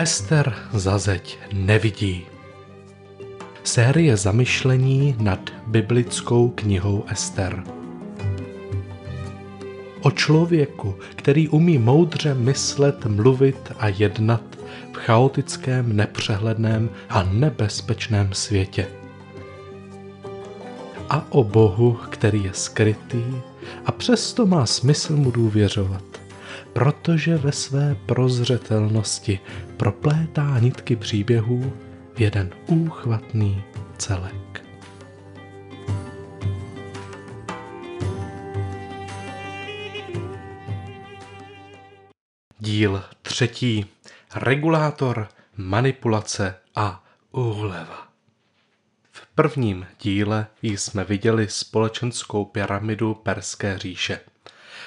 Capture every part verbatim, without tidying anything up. Ester za zeď nevidí. Série zamyšlení nad biblickou knihou Ester. O člověku, který umí moudře myslet, mluvit a jednat v chaotickém, nepřehledném a nebezpečném světě. A o Bohu, který je skrytý a přesto má smysl mu důvěřovat, protože ve své prozřetelnosti proplétá nitky příběhů v jeden úchvatný celek. Díl třetí. Regulátor, manipulace a úleva. V prvním díle jsme viděli společenskou pyramidu Perské říše.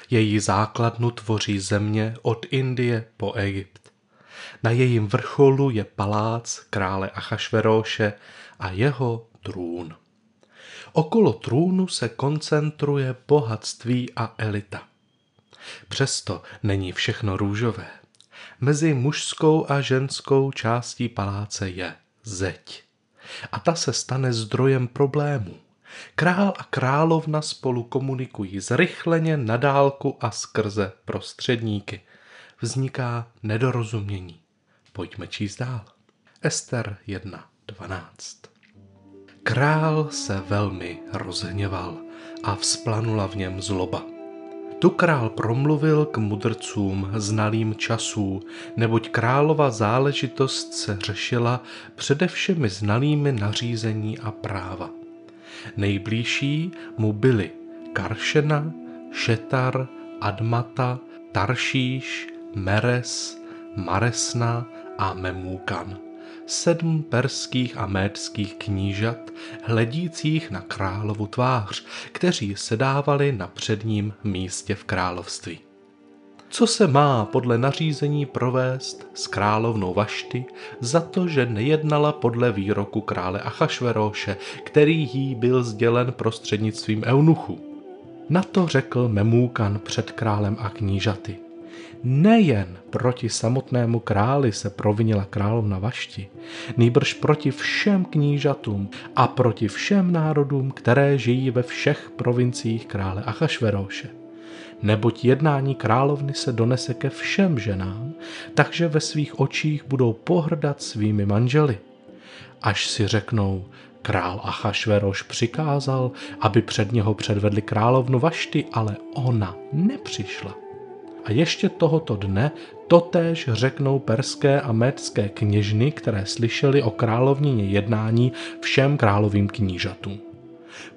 Její základnu tvoří země od Indie po Egypt. Na jejím vrcholu je palác krále Achašveroše a jeho trůn. Okolo trůnu se koncentruje bohatství a elita. Přesto není všechno růžové. Mezi mužskou a ženskou částí paláce je zeď. A ta se stane zdrojem problémů. Král a královna spolu komunikují zrychleně, na dálku a skrze prostředníky. Vzniká nedorozumění. Pojďme číst dál. Ester jedna dvanáct. Král se velmi rozhněval a vzplanula v něm zloba. Tu král promluvil k mudrcům znalým časů, neboť králova záležitost se řešila především znalými nařízení a práva. Nejbližší mu byli Karšena, Šetar, Admata, Taršíš, Meres, Maresna a Memúkan, sedm perských a médských knížat, hledících na královu tvář, kteří sedávali na předním místě v království. Co se má podle nařízení provést s královnou Vašty za to, že nejednala podle výroku krále Achašveroše, který jí byl sdělen prostřednictvím eunuchů? Na to řekl Memúkan před králem a knížaty. Nejen proti samotnému králi se provinila královna Vašti, nýbrž proti všem knížatům a proti všem národům, které žijí ve všech provinciích krále Achašveroše. Neboť jednání královny se donese ke všem ženám, takže ve svých očích budou pohrdat svými manželi. Až si řeknou, král Achašveroš přikázal, aby před něho předvedli královnu Vašti, ale ona nepřišla. A ještě tohoto dne totéž řeknou perské a médské kněžny, které slyšeli o královnině jednání všem královým knížatům.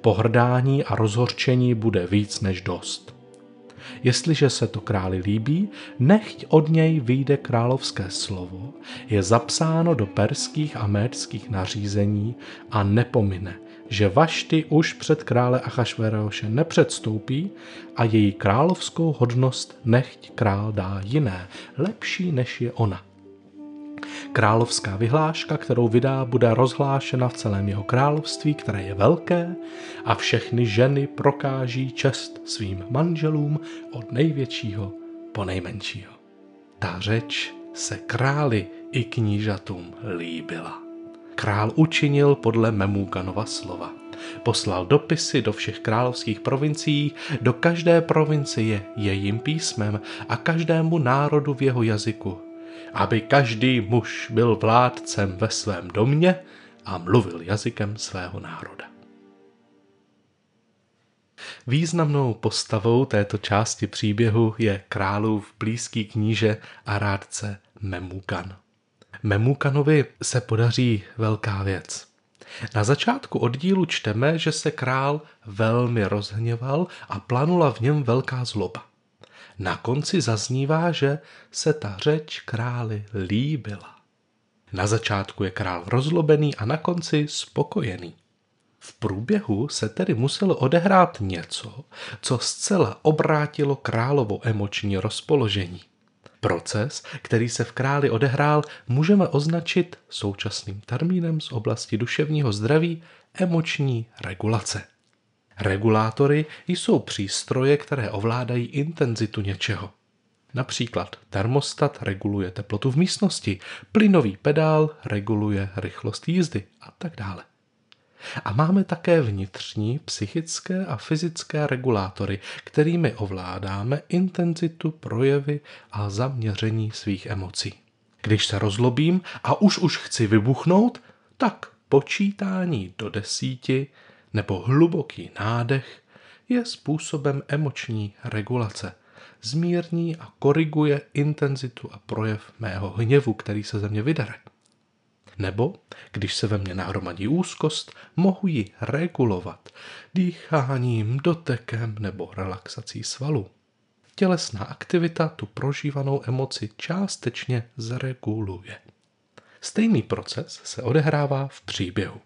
Pohrdání a rozhorčení bude víc než dost. Jestliže se to králi líbí, nechť od něj vyjde královské slovo, je zapsáno do perských a médských nařízení a nepomine, že Vašti už před krále Achašveroše nepředstoupí a její královskou hodnost nechť král dá jiné, lepší než je ona. Královská vyhláška, kterou vydá, bude rozhlášena v celém jeho království, které je velké, a všechny ženy prokáží čest svým manželům od největšího po nejmenšího. Ta řeč se králi i knížatům líbila. Král učinil podle Memúkanova slova. Poslal dopisy do všech královských provincií, do každé provincie jejím písmem a každému národu v jeho jazyku, aby každý muž byl vládcem ve svém domě a mluvil jazykem svého národa. Významnou postavou této části příběhu je králův blízký kníže a rádce Memúkan. Memúkanovi se podaří velká věc. Na začátku oddílu čteme, že se král velmi rozhněval a planula v něm velká zloba. Na konci zaznívá, že se ta řeč králi líbila. Na začátku je král rozlobený a na konci spokojený. V průběhu se tedy muselo odehrát něco, co zcela obrátilo královo emoční rozpoložení. Proces, který se v králi odehrál, můžeme označit současným termínem z oblasti duševního zdraví emoční regulace. Regulátory jsou přístroje, které ovládají intenzitu něčeho. Například termostat reguluje teplotu v místnosti, plynový pedál reguluje rychlost jízdy a tak dále. A máme také vnitřní, psychické a fyzické regulátory, kterými ovládáme intenzitu, projevy a zaměření svých emocí. Když se rozlobím a už už chci vybuchnout, tak počítání do desíti nebo hluboký nádech je způsobem emoční regulace. Zmírní a koriguje intenzitu a projev mého hněvu, který se ze mě vydere. Nebo, když se ve mně nahromadí úzkost, mohu ji regulovat dýcháním, dotekem nebo relaxací svalů. Tělesná aktivita tu prožívanou emoci částečně zreguluje. Stejný proces se odehrává v příběhu.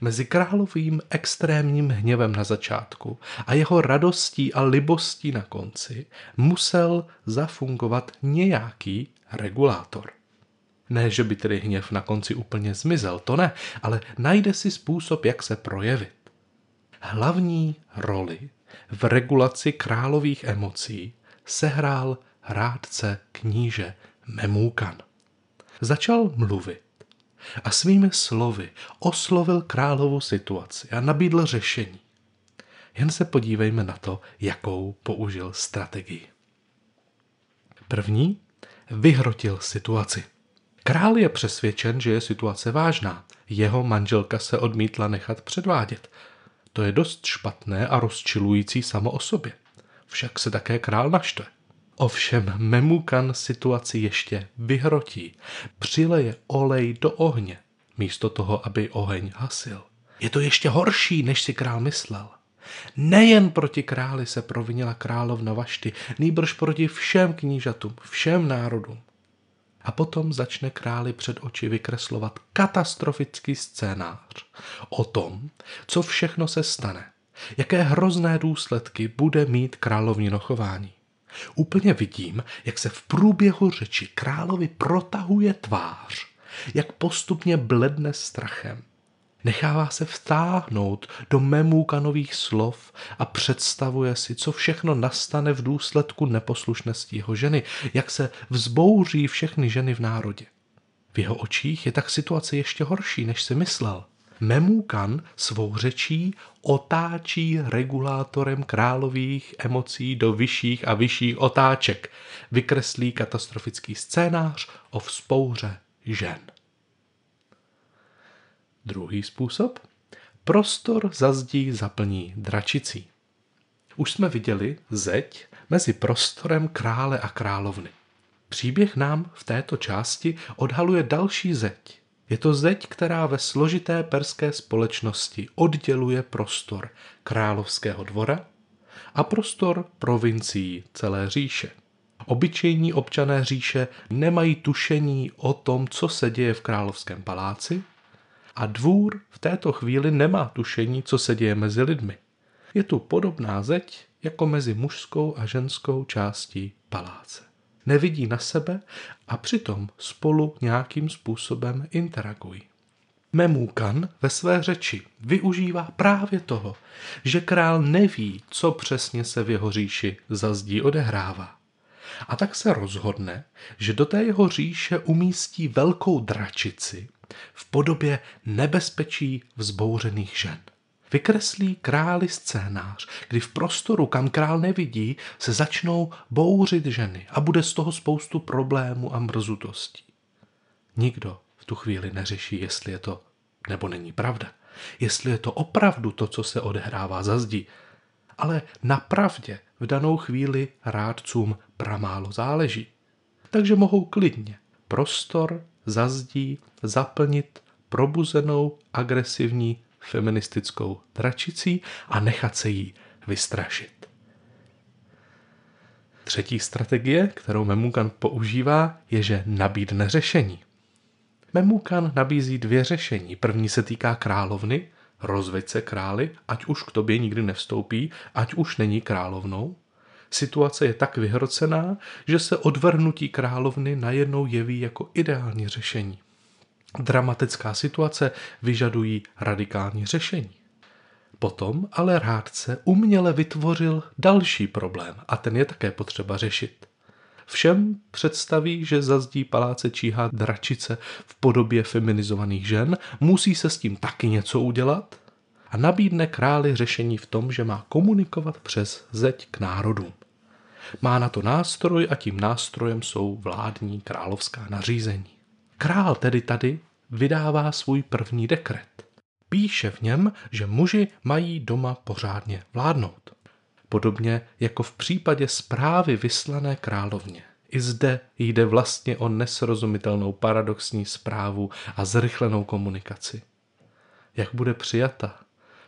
Mezi královým extrémním hněvem na začátku a jeho radostí a libostí na konci musel zafungovat nějaký regulátor. Ne, že by tedy hněv na konci úplně zmizel, to ne, ale najde si způsob, jak se projevit. Hlavní roli v regulaci králových emocí sehrál rádce kníže Memúkan. Začal mluvit a svými slovy oslovil královu situaci a nabídl řešení. Jen se podívejme na to, jakou použil strategii. První, vyhrotil situaci. Král je přesvědčen, že je situace vážná. Jeho manželka se odmítla nechat předvádět. To je dost špatné a rozčilující samo o sobě. Však se také král naštve. Ovšem Memúkan situaci ještě vyhrotí. Přileje olej do ohně, místo toho, aby oheň hasil. Je to ještě horší, než si král myslel. Nejen proti králi se provinila královna Vašti, nýbrž proti všem knížatům, všem národům. A potom začne králi před oči vykreslovat katastrofický scénář o tom, co všechno se stane, jaké hrozné důsledky bude mít královnino chování. Úplně vidím, jak se v průběhu řeči královi protahuje tvář, jak postupně bledne strachem. Nechává se vtáhnout do Memúkanových slov a představuje si, co všechno nastane v důsledku neposlušnosti jeho ženy, jak se vzbouří všechny ženy v národě. V jeho očích je tak situace ještě horší, než si myslel. Memúkan svou řečí otáčí regulátorem králových emocí do vyšších a vyšších otáček. Vykreslí katastrofický scénář o vzpouře žen. Druhý způsob. Prostor za zdí zaplní dračicí. Už jsme viděli zeď mezi prostorem krále a královny. Příběh nám v této části odhaluje další zeď. Je to zeď, která ve složité perské společnosti odděluje prostor královského dvora a prostor provincií celé říše. Obyčejní občané říše nemají tušení o tom, co se děje v královském paláci, a dvůr v této chvíli nemá tušení, co se děje mezi lidmi. Je tu podobná zeď jako mezi mužskou a ženskou částí paláce. Nevidí na sebe a přitom spolu nějakým způsobem interagují. Memúkan ve své řeči využívá právě toho, že král neví, co přesně se v jeho říši za zdí odehrává. A tak se rozhodne, že do té jeho říše umístí velkou dračici v podobě nebezpečí vzbouřených žen. Vykreslí králi scénář, kdy v prostoru, kam král nevidí, se začnou bouřit ženy a bude z toho spoustu problémů a mrzutostí. Nikdo v tu chvíli neřeší, jestli je to nebo není pravda, jestli je to opravdu to, co se odehrává za zdí, ale na pravdě v danou chvíli rádcům pramálo záleží. Takže mohou klidně prostor za zdí zaplnit probuzenou agresivní feministickou dračicí a nechat se jí vystrašit. Třetí strategie, kterou Memúkan používá, je, že nabídne řešení. Memúkan nabízí dvě řešení. První se týká královny, rozveď se králi, ať už k tobě nikdy nevstoupí, ať už není královnou. Situace je tak vyhrocená, že se odvrhnutí královny najednou jeví jako ideální řešení. Dramatická situace vyžadují radikální řešení. Potom ale rádce uměle vytvořil další problém a ten je také potřeba řešit. všem představí, že za zdí paláce číhá dračice v podobě feminizovaných žen, musí se s tím taky něco udělat a nabídne králi řešení v tom, že má komunikovat přes zeď k národům. Má na to nástroj a tím nástrojem jsou vládní královská nařízení. Král tedy tady vydává svůj první dekret. Píše v něm, že muži mají doma pořádně vládnout. Podobně jako v případě zprávy vyslané královně. I zde jde vlastně o nesrozumitelnou paradoxní zprávu a zrychlenou komunikaci. Jak bude přijata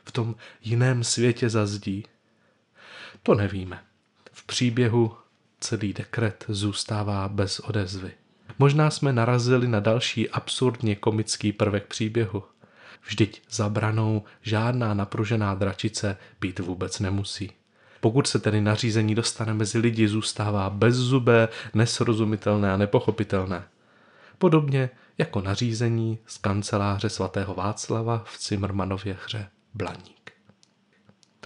v tom jiném světě za zdí? To nevíme. V příběhu celý dekret zůstává bez odezvy. Možná jsme narazili na další absurdně komický prvek příběhu. Vždyť za branou žádná napružená dračice být vůbec nemusí. Pokud se tedy nařízení dostane mezi lidi, zůstává bezzubé, nesrozumitelné a nepochopitelné. Podobně jako nařízení z kanceláře svatého Václava v Cimrmanově hře Blaník.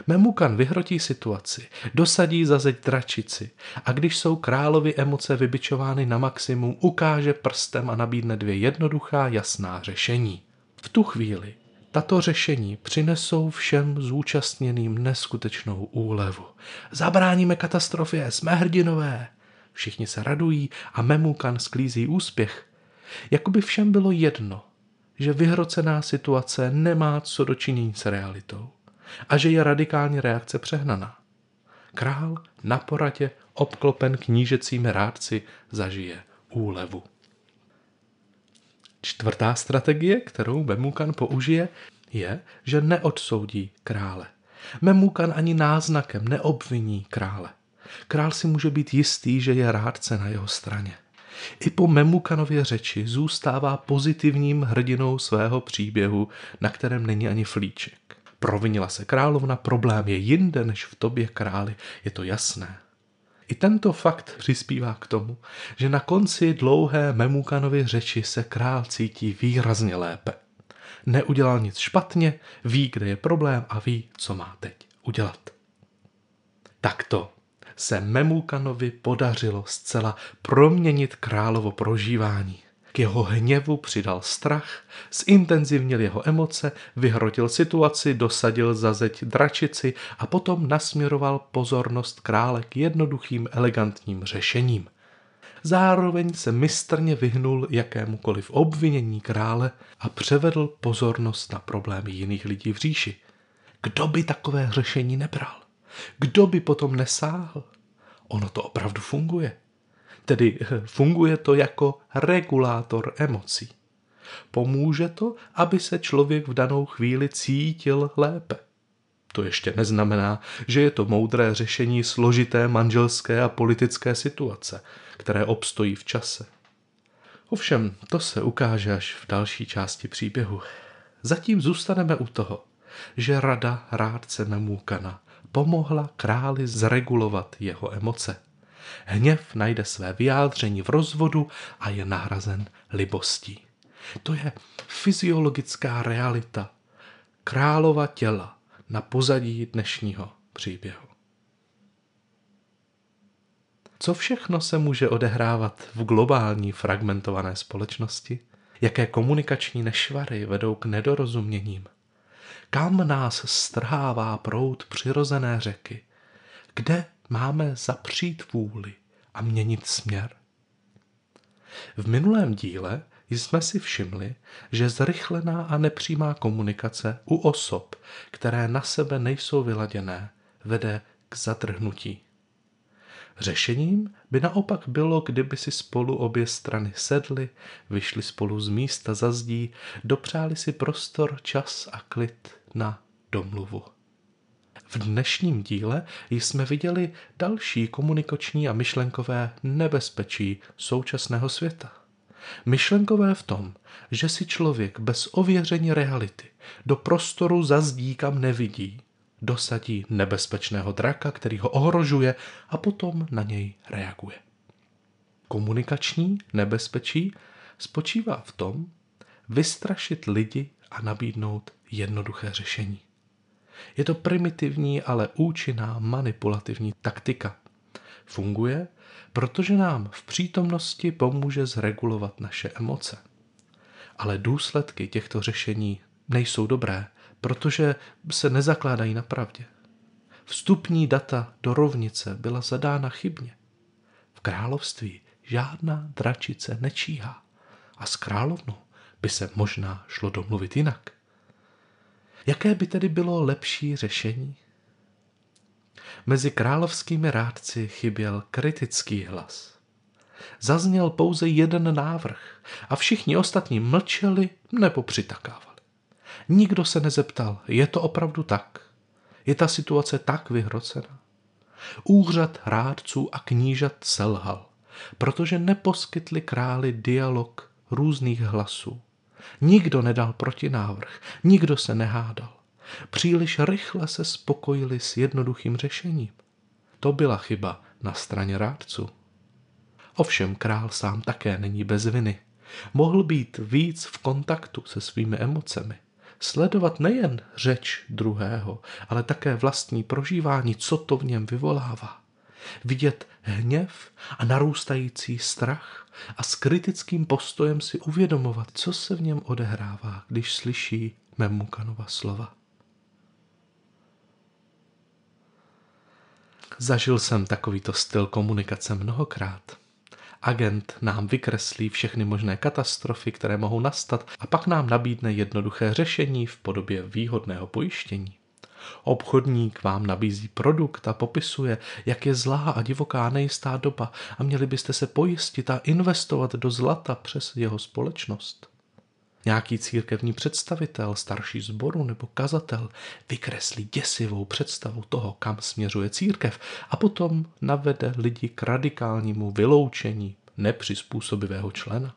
Memukan vyhrotí situaci, dosadí za zeď dračici a když jsou královy emoce vybičovány na maximum, ukáže prstem a nabídne dvě jednoduchá jasná řešení. V tu chvíli tato řešení přinesou všem zúčastněným neskutečnou úlevu. Zabráníme katastrofě, jsme hrdinové. Všichni se radují a Memukan sklízí úspěch. Jakoby všem bylo jedno, že vyhrocená situace nemá co dočinění s realitou a že je radikální reakce přehnaná. Král na poradě, obklopen knížecími rádci, zažije úlevu. Čtvrtá strategie, kterou Memukan použije, je, že neodsoudí krále. Memukan ani náznakem neobviní krále. Král si může být jistý, že je rádce na jeho straně. I po Memukanově řeči zůstává pozitivním hrdinou svého příběhu, na kterém není ani flíček. Provinila se královna, problém je jinde než v tobě, králi, je to jasné. I tento fakt přispívá k tomu, že na konci dlouhé Memukanovy řeči se král cítí výrazně lépe. Neudělal nic špatně, ví, kde je problém a ví, co má teď udělat. Takto se Memukanovi podařilo zcela proměnit královo prožívání. K jeho hněvu přidal strach, zintenzivnil jeho emoce, vyhrotil situaci, dosadil za zeď dračici a potom nasměroval pozornost krále k jednoduchým elegantním řešením. Zároveň se mistrně vyhnul jakémukoliv obvinění krále a převedl pozornost na problémy jiných lidí v říši. Kdo by takové řešení nebral? Kdo by potom nesáhl? Ono to opravdu funguje. Tedy funguje to jako regulátor emocí. Pomůže to, aby se člověk v danou chvíli cítil lépe. To ještě neznamená, že je to moudré řešení složité manželské a politické situace, které obstojí v čase. Ovšem, to se ukáže až v další části příběhu. Zatím zůstaneme u toho, že rada rádce Memukana pomohla králi zregulovat jeho emoce. Hněv najde své vyjádření v rozvodu a je nahrazen libostí. To je fyziologická realita králova těla na pozadí dnešního příběhu. Co všechno se může odehrávat v globální fragmentované společnosti? Jaké komunikační nešvary vedou k nedorozuměním? Kam nás strhává proud přirozené řeky? Kde máme zapřít vůli a měnit směr? V minulém díle jsme si všimli, že zrychlená a nepřímá komunikace u osob, které na sebe nejsou vyladěné, vede k zadrhnutí. Řešením by naopak bylo, kdyby si spolu obě strany sedly, vyšli spolu z místa za zdí, dopřáli si prostor, čas a klid na domluvu. V dnešním díle jsme viděli další komunikační a myšlenkové nebezpečí současného světa. Myšlenkové v tom, že si člověk bez ověření reality do prostoru za zdí, kam nevidí, dosadí nebezpečného draka, který ho ohrožuje a potom na něj reaguje. Komunikační nebezpečí spočívá v tom vystrašit lidi a nabídnout jednoduché řešení. Je to primitivní, ale účinná manipulativní taktika. funguje, protože nám v přítomnosti pomůže zregulovat naše emoce. Ale důsledky těchto řešení nejsou dobré, protože se nezakládají na pravdě. Vstupní data do rovnice byla zadána chybně. V království žádná dračice nečíhá a s královnou by se možná šlo domluvit jinak. Jaké by tedy bylo lepší řešení? Mezi královskými rádci chyběl kritický hlas. Zazněl pouze jeden návrh a všichni ostatní mlčeli nebo přitakávali. Nikdo se nezeptal, je to opravdu tak? Je ta situace tak vyhrocená? Úřad rádců a knížat selhal, protože neposkytli králi dialog různých hlasů. Nikdo nedal protinávrh, nikdo se nehádal. Příliš rychle se spokojili s jednoduchým řešením. To byla chyba na straně rádců. Ovšem král sám také není bez viny. Mohl být víc v kontaktu se svými emocemi. Sledovat nejen řeč druhého, ale také vlastní prožívání, co to v něm vyvolává. Vidět hněv a narůstající strach a s kritickým postojem si uvědomovat, co se v něm odehrává, když slyší Memukanova slova. Zažil jsem takovýto styl komunikace mnohokrát. Agent nám vykreslí všechny možné katastrofy, které mohou nastat, a pak nám nabídne jednoduché řešení v podobě výhodného pojištění. Obchodník vám nabízí produkt a popisuje, jak je zlá a divoká nejistá doba a měli byste se pojistit a investovat do zlata přes jeho společnost. Nějaký církevní představitel, starší sboru nebo kazatel vykreslí děsivou představu toho, kam směřuje církev a potom navede lidi k radikálnímu vyloučení nepřizpůsobivého člena.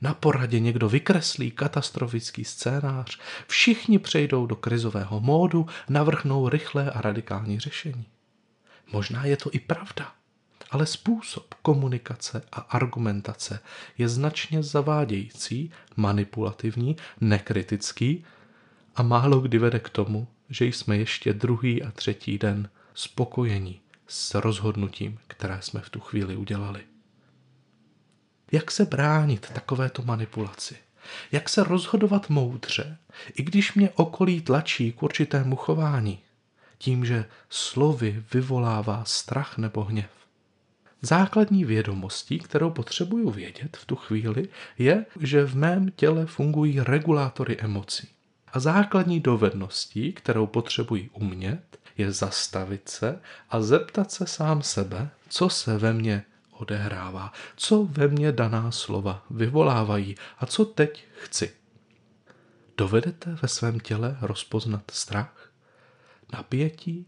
Na poradě někdo vykreslí katastrofický scénář, všichni přejdou do krizového módu, navrhnou rychlé a radikální řešení. Možná je to i pravda, ale způsob komunikace a argumentace je značně zavádějící, manipulativní, nekritický a málo kdy vede k tomu, že jsme ještě druhý a třetí den spokojení s rozhodnutím, které jsme v tu chvíli udělali. Jak se bránit takovéto manipulaci? Jak se rozhodovat moudře, i když mě okolí tlačí k určitému chování, tím, že slovy vyvolává strach nebo hněv? Základní vědomostí, kterou potřebuju vědět v tu chvíli, je, že v mém těle fungují regulátory emocí. A základní dovedností, kterou potřebuji umět, je zastavit se a zeptat se sám sebe, co se ve mně odehrává, co ve mně daná slova vyvolávají a co teď chci. Dovedete ve svém těle rozpoznat strach, napětí,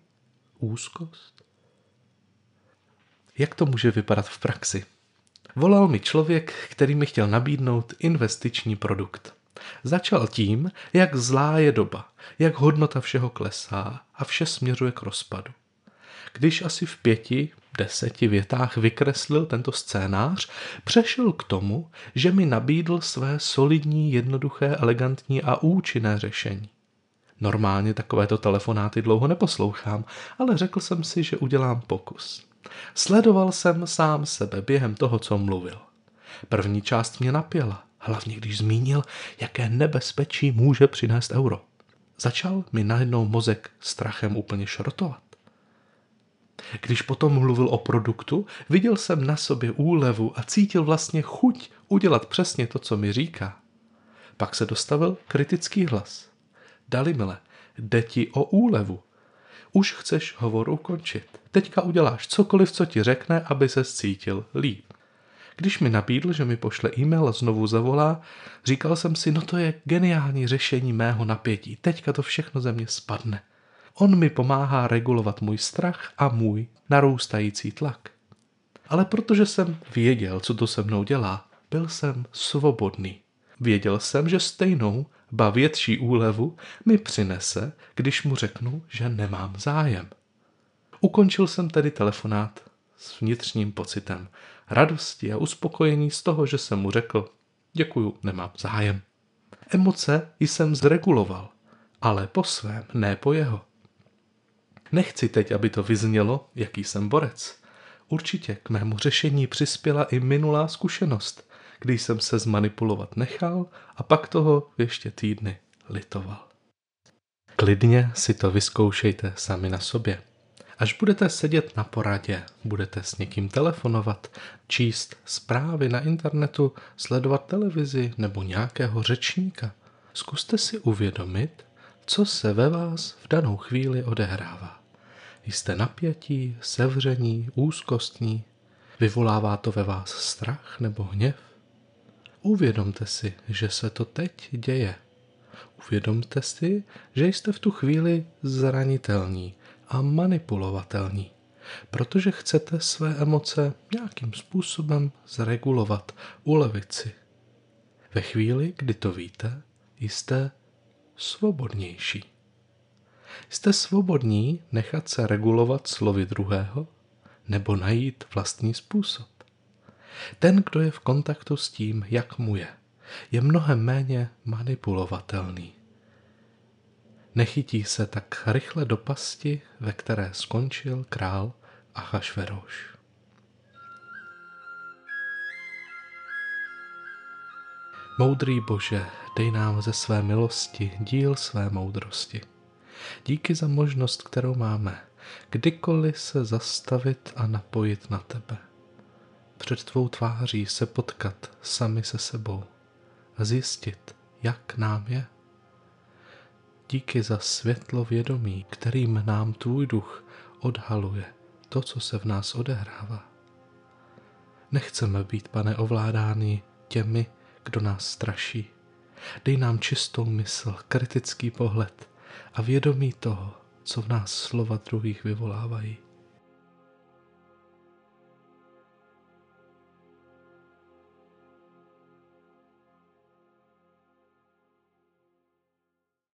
úzkost? Jak to může vypadat v praxi? Volal mi člověk, který mi chtěl nabídnout investiční produkt. Začal tím, jak zlá je doba, jak hodnota všeho klesá a vše směřuje k rozpadu. Když asi v pěti, deseti větách vykreslil tento scénář, přešel k tomu, že mi nabídl své solidní, jednoduché, elegantní a účinné řešení. Normálně takovéto telefonáty dlouho neposlouchám, ale řekl jsem si, že udělám pokus. Sledoval jsem sám sebe během toho, co mluvil. První část mě napěla, hlavně když zmínil, jaké nebezpečí může přinést euro. Začal mi najednou mozek strachem úplně šrotovat. Když potom mluvil o produktu, viděl jsem na sobě úlevu a cítil vlastně chuť udělat přesně to, co mi říká. Pak se dostavil kritický hlas. Dalimile, jde ti o úlevu. Už chceš hovor ukončit. Teďka uděláš cokoliv, co ti řekne, aby ses cítil líp. Když mi nabídl, že mi pošle e-mail a znovu zavolá, říkal jsem si, no to je geniální řešení mého napětí. Teďka to všechno ze mě spadne. On mi pomáhá regulovat můj strach a můj narůstající tlak. Ale protože jsem věděl, co to se mnou dělá, byl jsem svobodný. Věděl jsem, že stejnou, ba větší úlevu mi přinese, když mu řeknu, že nemám zájem. Ukončil jsem tedy telefonát s vnitřním pocitem radosti a uspokojení z toho, že jsem mu řekl, děkuju, nemám zájem. Emoce jsem zreguloval, ale po svém, ne po jeho. Nechci teď, aby to vyznělo, jaký jsem borec. Určitě k mému řešení přispěla i minulá zkušenost, kdy jsem se zmanipulovat nechal a pak toho ještě týdny litoval. Klidně si to vyzkoušejte sami na sobě. Až budete sedět na poradě, budete s někým telefonovat, číst zprávy na internetu, sledovat televizi nebo nějakého řečníka, zkuste si uvědomit, co se ve vás v danou chvíli odehrává. Jste napětí, sevření, úzkostní? Vyvolává to ve vás strach nebo hněv? Uvědomte si, že se to teď děje. Uvědomte si, že jste v tu chvíli zranitelní a manipulovatelní, protože chcete své emoce nějakým způsobem zregulovat, ulevit si. Ve chvíli, kdy to víte, jste svobodnější. Jste svobodní nechat se regulovat slovy druhého nebo najít vlastní způsob. Ten, kdo je v kontaktu s tím, jak mu je, je mnohem méně manipulovatelný. Nechytí se tak rychle do pasti, ve které skončil král Achašveroš. Moudrý Bože, dej nám ze své milosti díl své moudrosti. Díky za možnost, kterou máme, kdykoliv se zastavit a napojit na tebe. Před tvou tváří se potkat sami se sebou a zjistit, jak nám je. Díky za světlo vědomí, kterým nám tvůj duch odhaluje to, co se v nás odehrává. Nechceme být, Pane, ovládáni těmi, kdo nás straší. Dej nám čistou mysl, kritický pohled a vědomí toho, co v nás slova druhých vyvolávají.